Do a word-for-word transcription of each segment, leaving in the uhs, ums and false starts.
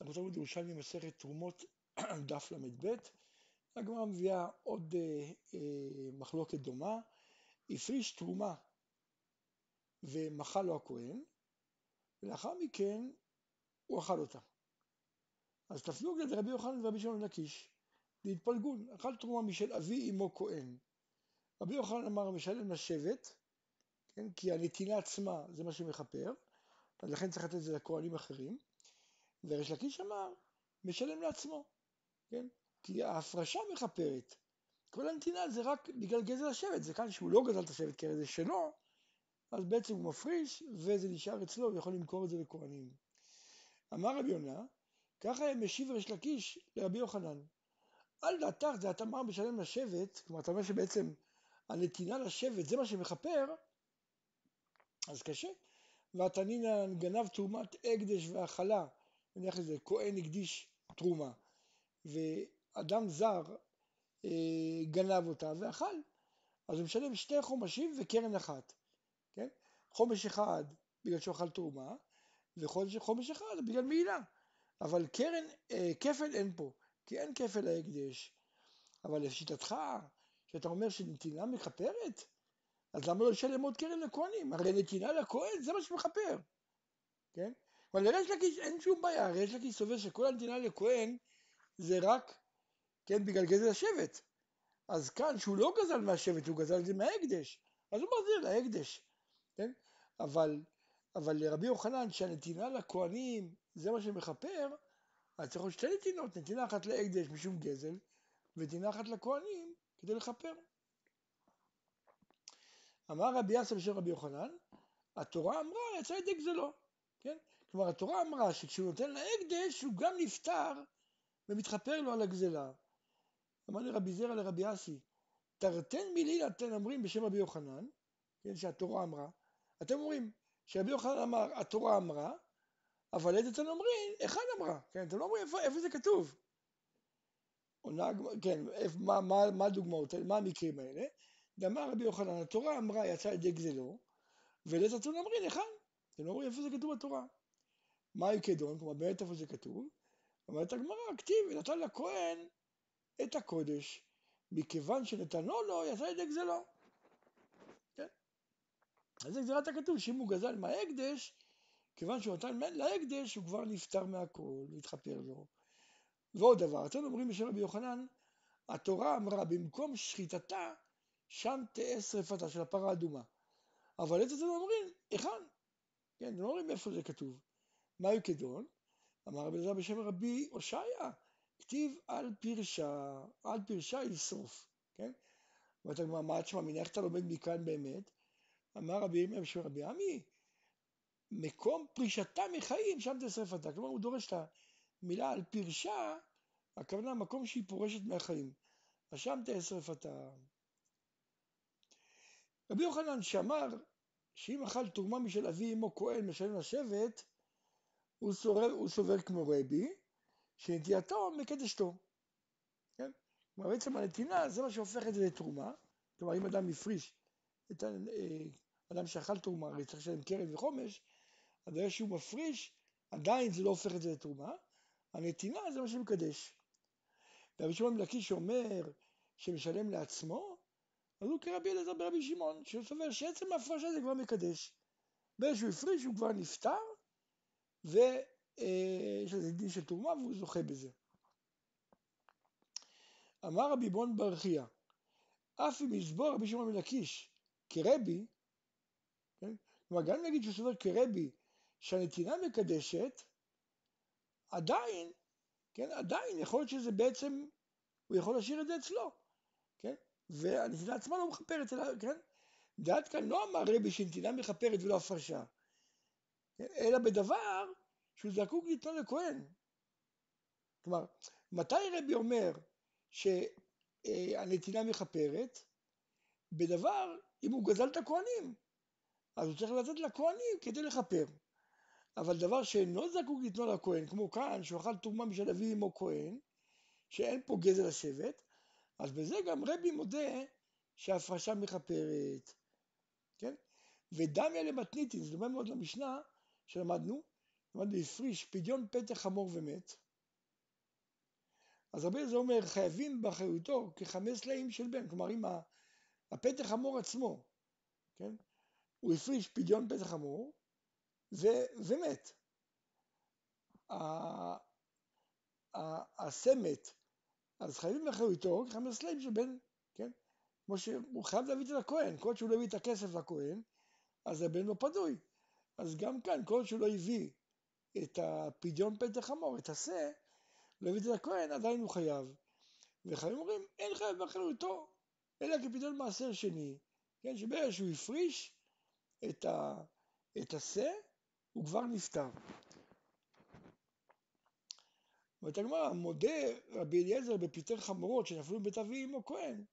אנחנו תלמוד ירושלמי מסכת תרומות דף למד ב'. הגמרא מביאה עוד אה, אה, מחלוקת דומה. הפריש תרומה ומחל לו הכהן, ולאחר מכן הוא אכל אותה. אז תפלוג לדרבי יוחנן ורבי שמעון בן לקיש, להתפלגון, אכל תרומה משל אבי אמו כהן. רבי יוחנן אמר משלם לשבט, כן? כי הנתינה עצמה זה מה שמחפר, לכן צריך לתת את זה לכהנים אחרים. וריש לקיש אמר משלם לעצמו, כן? כי ההפרשה מחפרת. כל הנתינה זה רק בגלל גזל השבט, זה כאן שהוא לא גזל את השבט, כי זה שלו, אז בעצם הוא מפריש וזה נשאר אצלו, הוא יכול למכור את זה לכהנים. אמר רבי יונה, ככה משיב ריש לקיש לרבי יוחנן, על דעתך זה אתה אמר משלם לשבט, כלומר אתה אומר שבעצם הנתינה לשבט זה מה שמחפר, אז קשה. והתנינן גנב תרומת הקדש והאכלה, נניח לזה כהן הקדיש תרומה, ואדם זר אה, גנב אותה ואכל, אז הוא משלם שתי חומשים וקרן אחת, כן? חומש אחד בגלל שהוא אכל תרומה, וחומש אחד בגלל מעילה, אבל קרן, אה, כפל אין פה, כי אין כפל ההקדש. אבל לשיטתך, שאתה אומר שנתינה מכפרת, אז למה לא לשלם עוד קרן לכהנים? הרי נתינה לכהן זה מה שמכפר, כן? אבל לריש לקיש אין שום בעיה, הרי ריש לקיש סובר שכל הנתינה לכהן זה רק, כן, בגלל גזל השבט. אז כאן שהוא לא גזל מהשבט, הוא גזל את זה מההקדש, אז הוא מחזיר להקדש, כן? אבל, אבל לרבי יוחנן שהנתינה לכהנים זה מה שמכפר, אז צריך שתי נתינות, נתינה אחת להקדש משום גזל, ונתינה אחת לכהנים כדי לכפר. אמר רבי יעשה בשם רבי יוחנן, התורה אמרה יצא ידי גזלו, כן? כלומר התורה אמרה שכשהוא נותן להקדש הוא גם נפטר ומתחפר לו על הגזלה. אמר לרבי זרע לרבי יעשי, תרתן מילי אתם אומרים בשם רבי יוחנן, כן, שהתורה אמרה, אתם אומרים שרבי יוחנן אמר התורה אמרה, אבל את אתם אומרים אחד אמרה, כן? אתם לא אומרים איפה, איפה זה כתוב? עונה, כן, מה, מה, מה הדוגמאות, מה המקרים האלה? דאמר רבי יוחנן, התורה אמרה יצא ידי גזלו, ולית אתם אומרים היכן? אתם לא אומרים איפה זה כתוב בתורה. מה יקדון? כלומר באמת איפה זה כתוב? אומרת הגמרא, כתיב, ונתן לכהן את הקודש, מכיוון שנתנו לו יצא ידי גזלו. כן? אז זה גזירת הכתוב, שאם הוא גזל מההקדש, כיוון שהוא נתן להקדש, הוא כבר נפטר מהכל, והתחפר לו. ועוד דבר, אתם אומרים בשם רבי יוחנן, התורה אמרה, במקום שחיטתה, שם תהיה שריפתה של הפרה אדומה. אבל את זה לא אומרים, איכן? כן, לא אומרים איפה זה כתוב. מה הוא כדון? אמר רבי אלעזר בשם רבי הושעיה, כתיב על פרשה, על פרשה ישרוף, כן? ואתה גמר, מה תשמע, מנך אתה לומד מכאן באמת? אמר רבי אלעזר בשם רבי עמי, מקום פרישתה מחיים, שם תהיה שריפתה. כלומר, הוא דורש את המילה על פרשה, הכוונה מקום שהיא פורשת מהחיים. אז שם תהיה שריפתה. רבי יוחנן שאמר שאם אכל תרומה משל אבי אמו כהן משלם לשבט, הוא סובר, הוא סובר כמו רבי, שנטייתו מקדשתו. כן? כלומר בעצם הנתינה זה מה שהופך את זה לתרומה, כלומר אם אדם מפריש, את אדם שאכל תרומה, הרי צריך לשלם קרן וחומש, אז הרי שהוא מפריש, עדיין זה לא הופך את זה לתרומה, הנתינה זה מה שמקדש. רבי שמעון בן לקיש שאומר שמשלם לעצמו, אז הוא כרבי אלעזר ברבי שמעון, שהוא סובר שעצם ההפרשה זה כבר מקדש. באיזשהו הפריש הוא כבר נפטר, ויש לזה דין של תרומה והוא זוכה בזה. אמר רבי בון בר חייא, אף אם יסבור רבי שמעון בן לקיש כרבי, כן? כלומר גם נגיד שהוא סובר כרבי שהנתינה מקדשת, עדיין, כן? עדיין יכול להיות שזה בעצם, הוא יכול להשאיר את זה אצלו, כן? והנתינה עצמה לא מחפרת, כן? דעת כאן לא אמר רבי שנתינה מחפרת ולא הפרשה, אלא בדבר שהוא זקוק ניתן לכהן. כלומר, מתי רבי אומר שהנתינה מחפרת? בדבר, אם הוא גזל את הכהנים, אז הוא צריך לתת לכהנים כדי לחפר. אבל דבר שאינו זקוק ניתן לכהן, כמו כאן, שהוא אכל תרומה משל אבי אמו כהן, שאין פה גזל השבט, אז בזה גם רבי מודה שההפרשה מחפרת, כן? ודמיה למתניתין, זה דומה מאוד למשנה שלמדנו, אבל הפריש פדיון פתח חמור ומת. אז הרבה זה אומר חייבים באחריותו כחמש לאים של בן, כלומר אם הפתח חמור עצמו, כן? הוא הפריש פדיון פתח חמור ומת. הסמת, אז חייבים באחריותו כחמש לאים של בן, כן? כמו שהוא חייב להביא את הכהן, כל שהוא לא הביא את הכסף לכהן, אז הבן לא פדוי. אז גם כאן, כל שהוא לא הביא את הפדיון פתח חמור, את השה, לא הביא את הכהן, עדיין הוא חייב. וחייבים אומרים, אין חייב באחריותו, אלא כפדיון מעשר שני, כן, שבאמת שהוא הפריש את, ה... את השה, הוא כבר נפטר. ואתה גמרא, מודה רבי אליעזר בפיטר חמורות שנפלו בית אבי אמו כהן,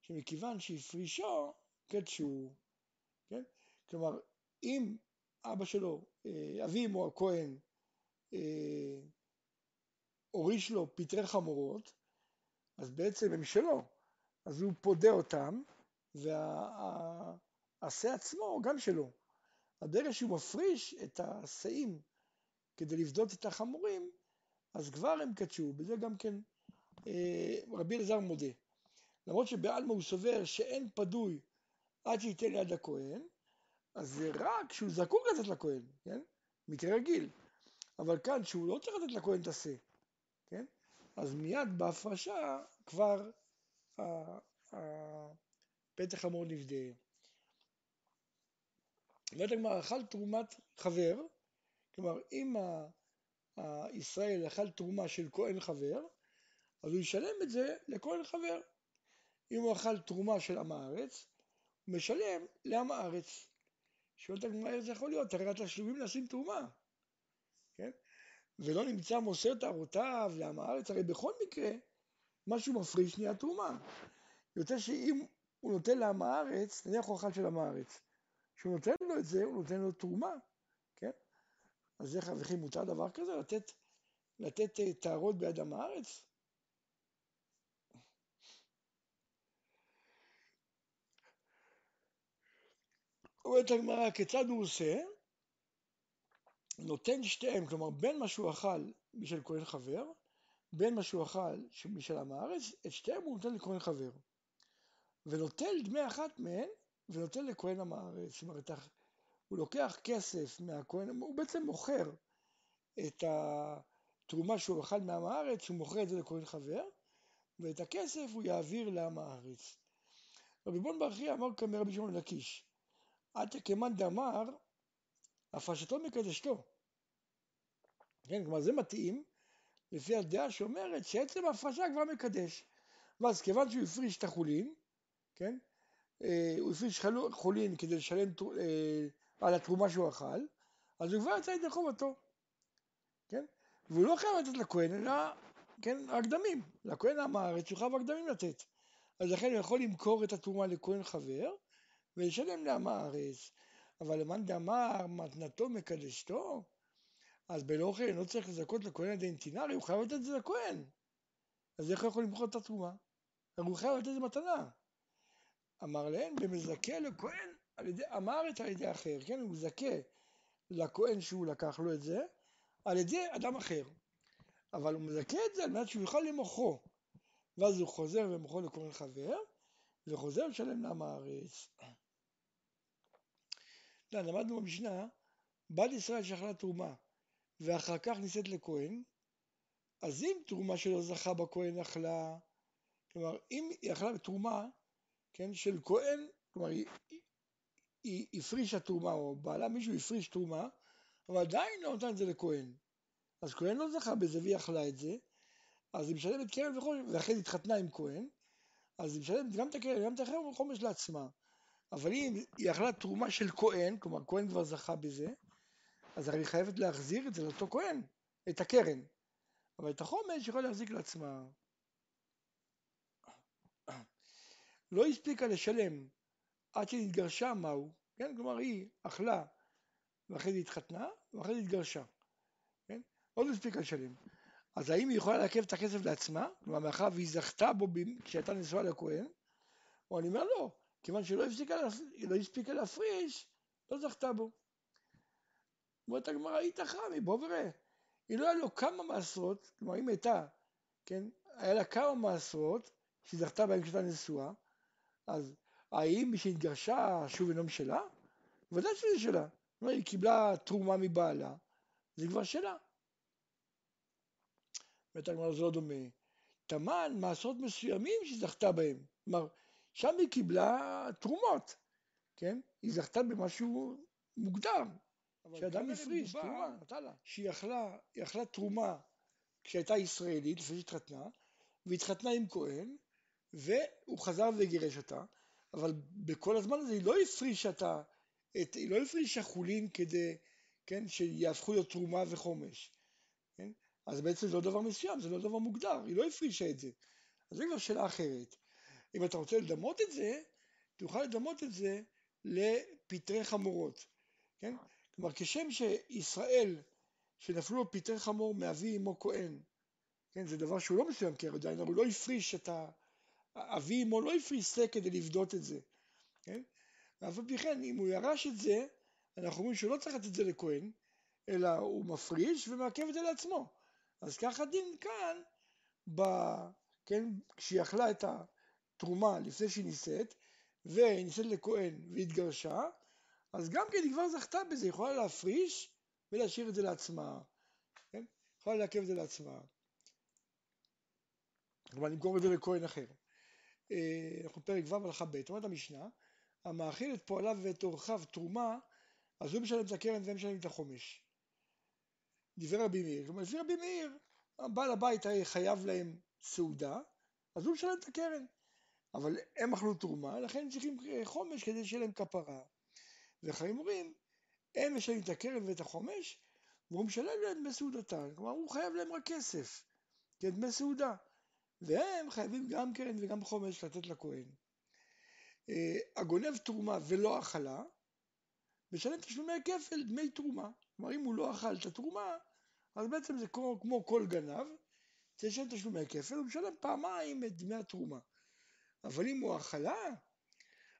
שמכיוון שהפרישו כתשהו, כן? כלומר, אם אבא שלו, אבי אמו הכהן, הוריש לו פטרי חמורות, אז בעצם הם שלו, אז הוא פודה אותם, והעשה עצמו גם שלו. הדרך שהוא מפריש את העשאים כדי לבדות את החמורים, אז כבר הם קדשו, בזה גם כן רבי אלעזר מודה. למרות שבעלמא הוא סובר שאין פדוי עד שייתן ליד הכהן, אז זה רק שהוא זקוק לתת לכהן, כן? מקרה רגיל. אבל כאן שהוא לא צריך לתת לכהן תעשה, כן? אז מיד בהפרשה כבר הפתח חמור נפדה. ואתה כלומר, אכל תרומת חבר, כלומר אם ישראל אכל תרומה של כהן חבר, אז הוא ישלם את זה לכהן חבר. אם הוא אכל תרומה של עם הארץ, הוא משלם לעם הארץ. שואלת הגמרא, איך זה יכול להיות? הרי התשלומים נעשים תרומה, כן? ולא נמצא מוסר טהרותיו לעם הארץ, הרי בכל מקרה, משהו מפריש נהיה תרומה. יותר שאם הוא נותן לעם הארץ, נניח הוא אכל של עם הארץ, כשהוא נותן לו את זה, הוא נותן לו תרומה, כן? אז איך וכי מותר דבר כזה? לתת, לתת טהרות ביד עם הארץ? אומרת הגמרא, כיצד הוא עושה? נותן שתיהם, כלומר בין מה שהוא אכל בשביל כהן חבר, בין מה שהוא אכל בשביל עם הארץ, את שתיהם הוא נותן לכהן חבר. ונוטל דמי אחת מהן, ונותן לכהן עם הארץ. זאת אומרת, הוא לוקח כסף מהכהן, הוא בעצם מוכר את התרומה שהוא אכל מעם הארץ, הוא מוכר את זה לכהן חבר, ואת הכסף הוא יעביר לעם הארץ. רבי בון בר אחי אמר כמר רבי שמעון לקיש, עתה כמאן דאמר, הפרשתו מקדשתו. כן, כלומר זה מתאים, לפי הדעה שאומרת שעצם ההפרשה כבר מקדש. ואז כיוון שהוא הפריש את החולין, כן? הוא הפריש חולין כדי לשלם על התרומה שהוא אכל, אז הוא כבר יצא ידי חובתו. כן? והוא לא חייב לתת לכהן, אלא כן, הקדמים. לכהן עם הארץ, הוא חייב הקדמים לתת. אז לכן הוא יכול למכור את התרומה לכהן חבר, ולשלם לעם הארץ, אבל למאן דאמר מתנתו מקדשתו, אז בלא כן לא צריך לזכות לכהן עד אינטינרי, הוא חייב לתת את זה לכהן. אז איך הוא יכול למחות את התרומה? הוא חייב לתת את זה מתנה. אמר להם, ומזכה לכהן על ידי עם הארץ על ידי אחר, כן? הוא זכה לכהן שהוא לקח לו את זה, על ידי אדם אחר. אבל הוא מזכה את זה על מנת שהוא יוכל למוחו, ואז הוא חוזר ומוחו לכהן חבר, וחוזר לשלם לעם הארץ. למדנו במשנה, בת ישראל שאכלה תרומה, ואחר כך נישאת לכהן, אז אם תרומה שלא זכה בכהן אכלה, כלומר, אם היא אכלה בתרומה, כן, של כהן, כלומר, היא, היא, היא הפרישה תרומה, או בעלה מישהו הפריש תרומה, אבל עדיין לא נותן את זה לכהן. אז כהן לא זכה בזה, והיא אכלה את זה, אז היא משלמת קרן וחומש, ואחרי זה התחתנה עם כהן, אז היא משלמת גם את הקרן, גם את הקרן וחומש לעצמה. אבל אם היא אכלה תרומה של כהן, כלומר כהן כבר זכה בזה, אז היא חייבת להחזיר את זה לאותו כהן, את הקרן. אבל את החומש יכולה להחזיק לעצמה. לא הספיקה לשלם עד שנתגרשה מהו, כן? כלומר היא אכלה ואחרי זה התחתנה ואחרי זה התגרשה. כן? עוד הספיקה לשלם. אז האם היא יכולה לעכב את הכסף לעצמה? כלומר מאחר והיא זכתה בו כשהייתה נשואה לכהן? או אני אומר לא. כיוון שלא הספיקה להפריש, לא זכתה בו. אומרת הגמרא, היא תחמי, בוא וראה. היא לא היה לו כמה מעשרות, כלומר היא מתה, כן? היה לה כמה מעשרות, שהיא זכתה בהם כשאתה נשואה, אז האם מי שהתגרשה שוב אינו משלה? ודאי שזה שלה. כלומר היא קיבלה תרומה מבעלה, זה כבר שלה. אומרת הגמרא, זה לא דומה. תמן מעשרות מסוימים שהיא זכתה בהם. כלומר, שם היא קיבלה תרומות, כן? היא זכתה במשהו מוגדר. שאדם הפריש תרומה, שהיא אכלה, היא אכלה תרומה כשהייתה ישראלית לפני שהתחתנה, והתחתנה עם כהן, והוא חזר וגירש אותה, אבל בכל הזמן הזה היא לא הפרישה אותה, היא לא הפרישה חולין כדי, כן, שיהפכו להיות תרומה וחומש, כן? אז בעצם זה לא דבר מסוים, זה לא דבר מוגדר, היא לא הפרישה את זה, אז זה כבר שאלה אחרת. אם אתה רוצה לדמות את זה, תוכל לדמות את זה לפטרי חמורות, כן? כלומר, כשם שישראל שנפלו לו פטרי חמור מאבי אמו כהן, כן, זה דבר שהוא לא מסוים, כי עדיין הוא לא הפריש את האבי אמו, לא הפריש זה כדי לבדות את זה, כן? אבל בכן, אם הוא ירש את זה, אנחנו אומרים שהוא לא צריך לתת את זה לכהן, אלא הוא מפריש ומעכב את זה לעצמו. אז ככה דין כאן, ב, כן, כשהיא אכלה את התרומה לפני שהיא נישאת, והיא נישאת לכהן והתגרשה, אז גם כן היא כבר זכתה בזה, יכולה להפריש ולהשאיר את זה לעצמה, כן? יכולה לעכב את זה לעצמה. אבל נמכור את זה לכהן אחר. אנחנו פרק ו' הלכה ב', אומרת המשנה, המאכיל את פועליו ואת אורחיו תרומה, אז הוא משלם את הקרן והם משלמים את החומש. דברי רבי מאיר, כלומר לפי רבי מאיר, הבעל הבית חייב להם סעודה, אז הוא משלם את הקרן. אבל הם אכלו תרומה, לכן הם צריכים חומש כדי שיהיה להם כפרה. וחיימורים, הם משלמים את הקרן ואת החומש, והוא משלם להם דמי סעודתן, כלומר הוא חייב להם רק כסף, כי דמי סעודה, והם חייבים גם קרן וגם חומש לתת לכהן. הגונב תרומה ולא אכלה, משלם תשלומי כפל דמי תרומה, כלומר אם הוא לא אכל את התרומה, אז בעצם זה כמו, כמו כל גנב, זה משלם תשלומי כפל, הוא משלם פעמיים את דמי התרומה, אבל אם הוא אכלה,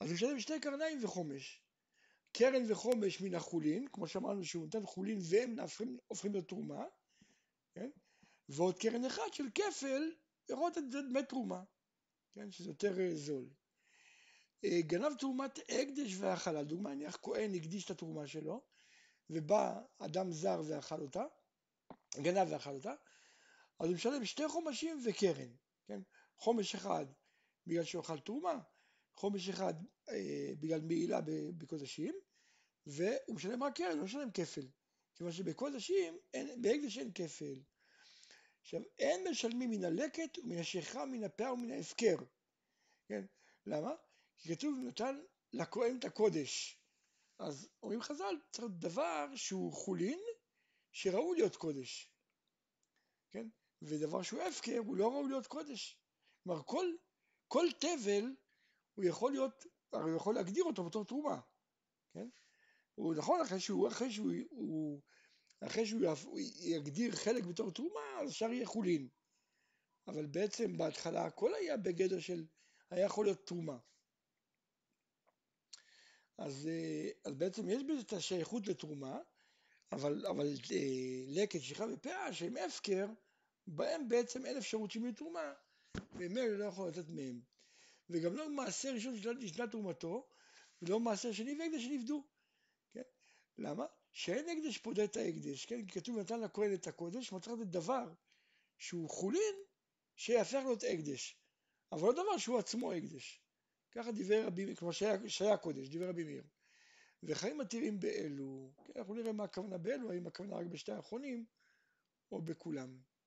אז הוא משלם שתי קרניים וחומש, קרן וחומש מן החולין, כמו שאמרנו שהוא נותן חולין והם הופכים לתרומה, כן? ועוד קרן אחד של כפל, לראות את זה דמי תרומה, כן? שזה יותר זול. גנב תרומת הקדש והאכלה, דוגמה, נניח כהן הקדיש את התרומה שלו, ובא אדם זר ואכל אותה, גנב ואכל אותה, אז הוא משלם שתי חומשים וקרן, כן? חומש אחד בגלל שהוא אכל תרומה, חומש אחד אה, בגלל מעילה בקודשים, והוא משלם רק קרן, הוא משלם כפל. כיוון שבקודשים, בהקדש אין כפל. עכשיו, אין משלמים מן הלקט ומן השכחה, מן הפאה ומן ההפקר. כן? למה? כי כתוב נתן לכהן את הקודש. אז אומרים חז"ל, צריך דבר שהוא חולין, שראוי להיות קודש. כן? ודבר שהוא הפקר, הוא לא ראוי להיות קודש. כלומר, כל, כל תבל, הוא יכול להיות, הרי הוא יכול להגדיר אותו בתור תרומה, כן? הוא נכון, אחרי שהוא, אחרי שהוא, הוא, אחרי שהוא יגדיר חלק בתור תרומה, אז שאר יהיה חולין. אבל בעצם בהתחלה הכל היה בגדר של, היה יכול להיות תרומה. אז, אז בעצם יש בזה את השייכות לתרומה, אבל, אבל לקט, שכחה ופאה, שהם הפקר, בהם בעצם אין אפשרות שיהיו תרומה, והם לא יכולים לתת מהם. וגם לא מעשה ראשון נשנה תרומתו, ולא מעשה שני והקדש שנפדו. כן? למה? שאין הקדש פודה את ההקדש, כן? כי כתוב נתן לכהן את הקודש, מצריך את דבר שהוא חולין, שיהפך להיות הקדש. אבל לא דבר שהוא עצמו הקדש. ככה דיבר רבי מאיר, כמו שהיה, שהיה קודש, דיבר רבי מאיר. וחיים מתירים באלו, כן? אנחנו נראה מה הכוונה באלו, האם הכוונה רק בשתי האחרונים, או בכולם.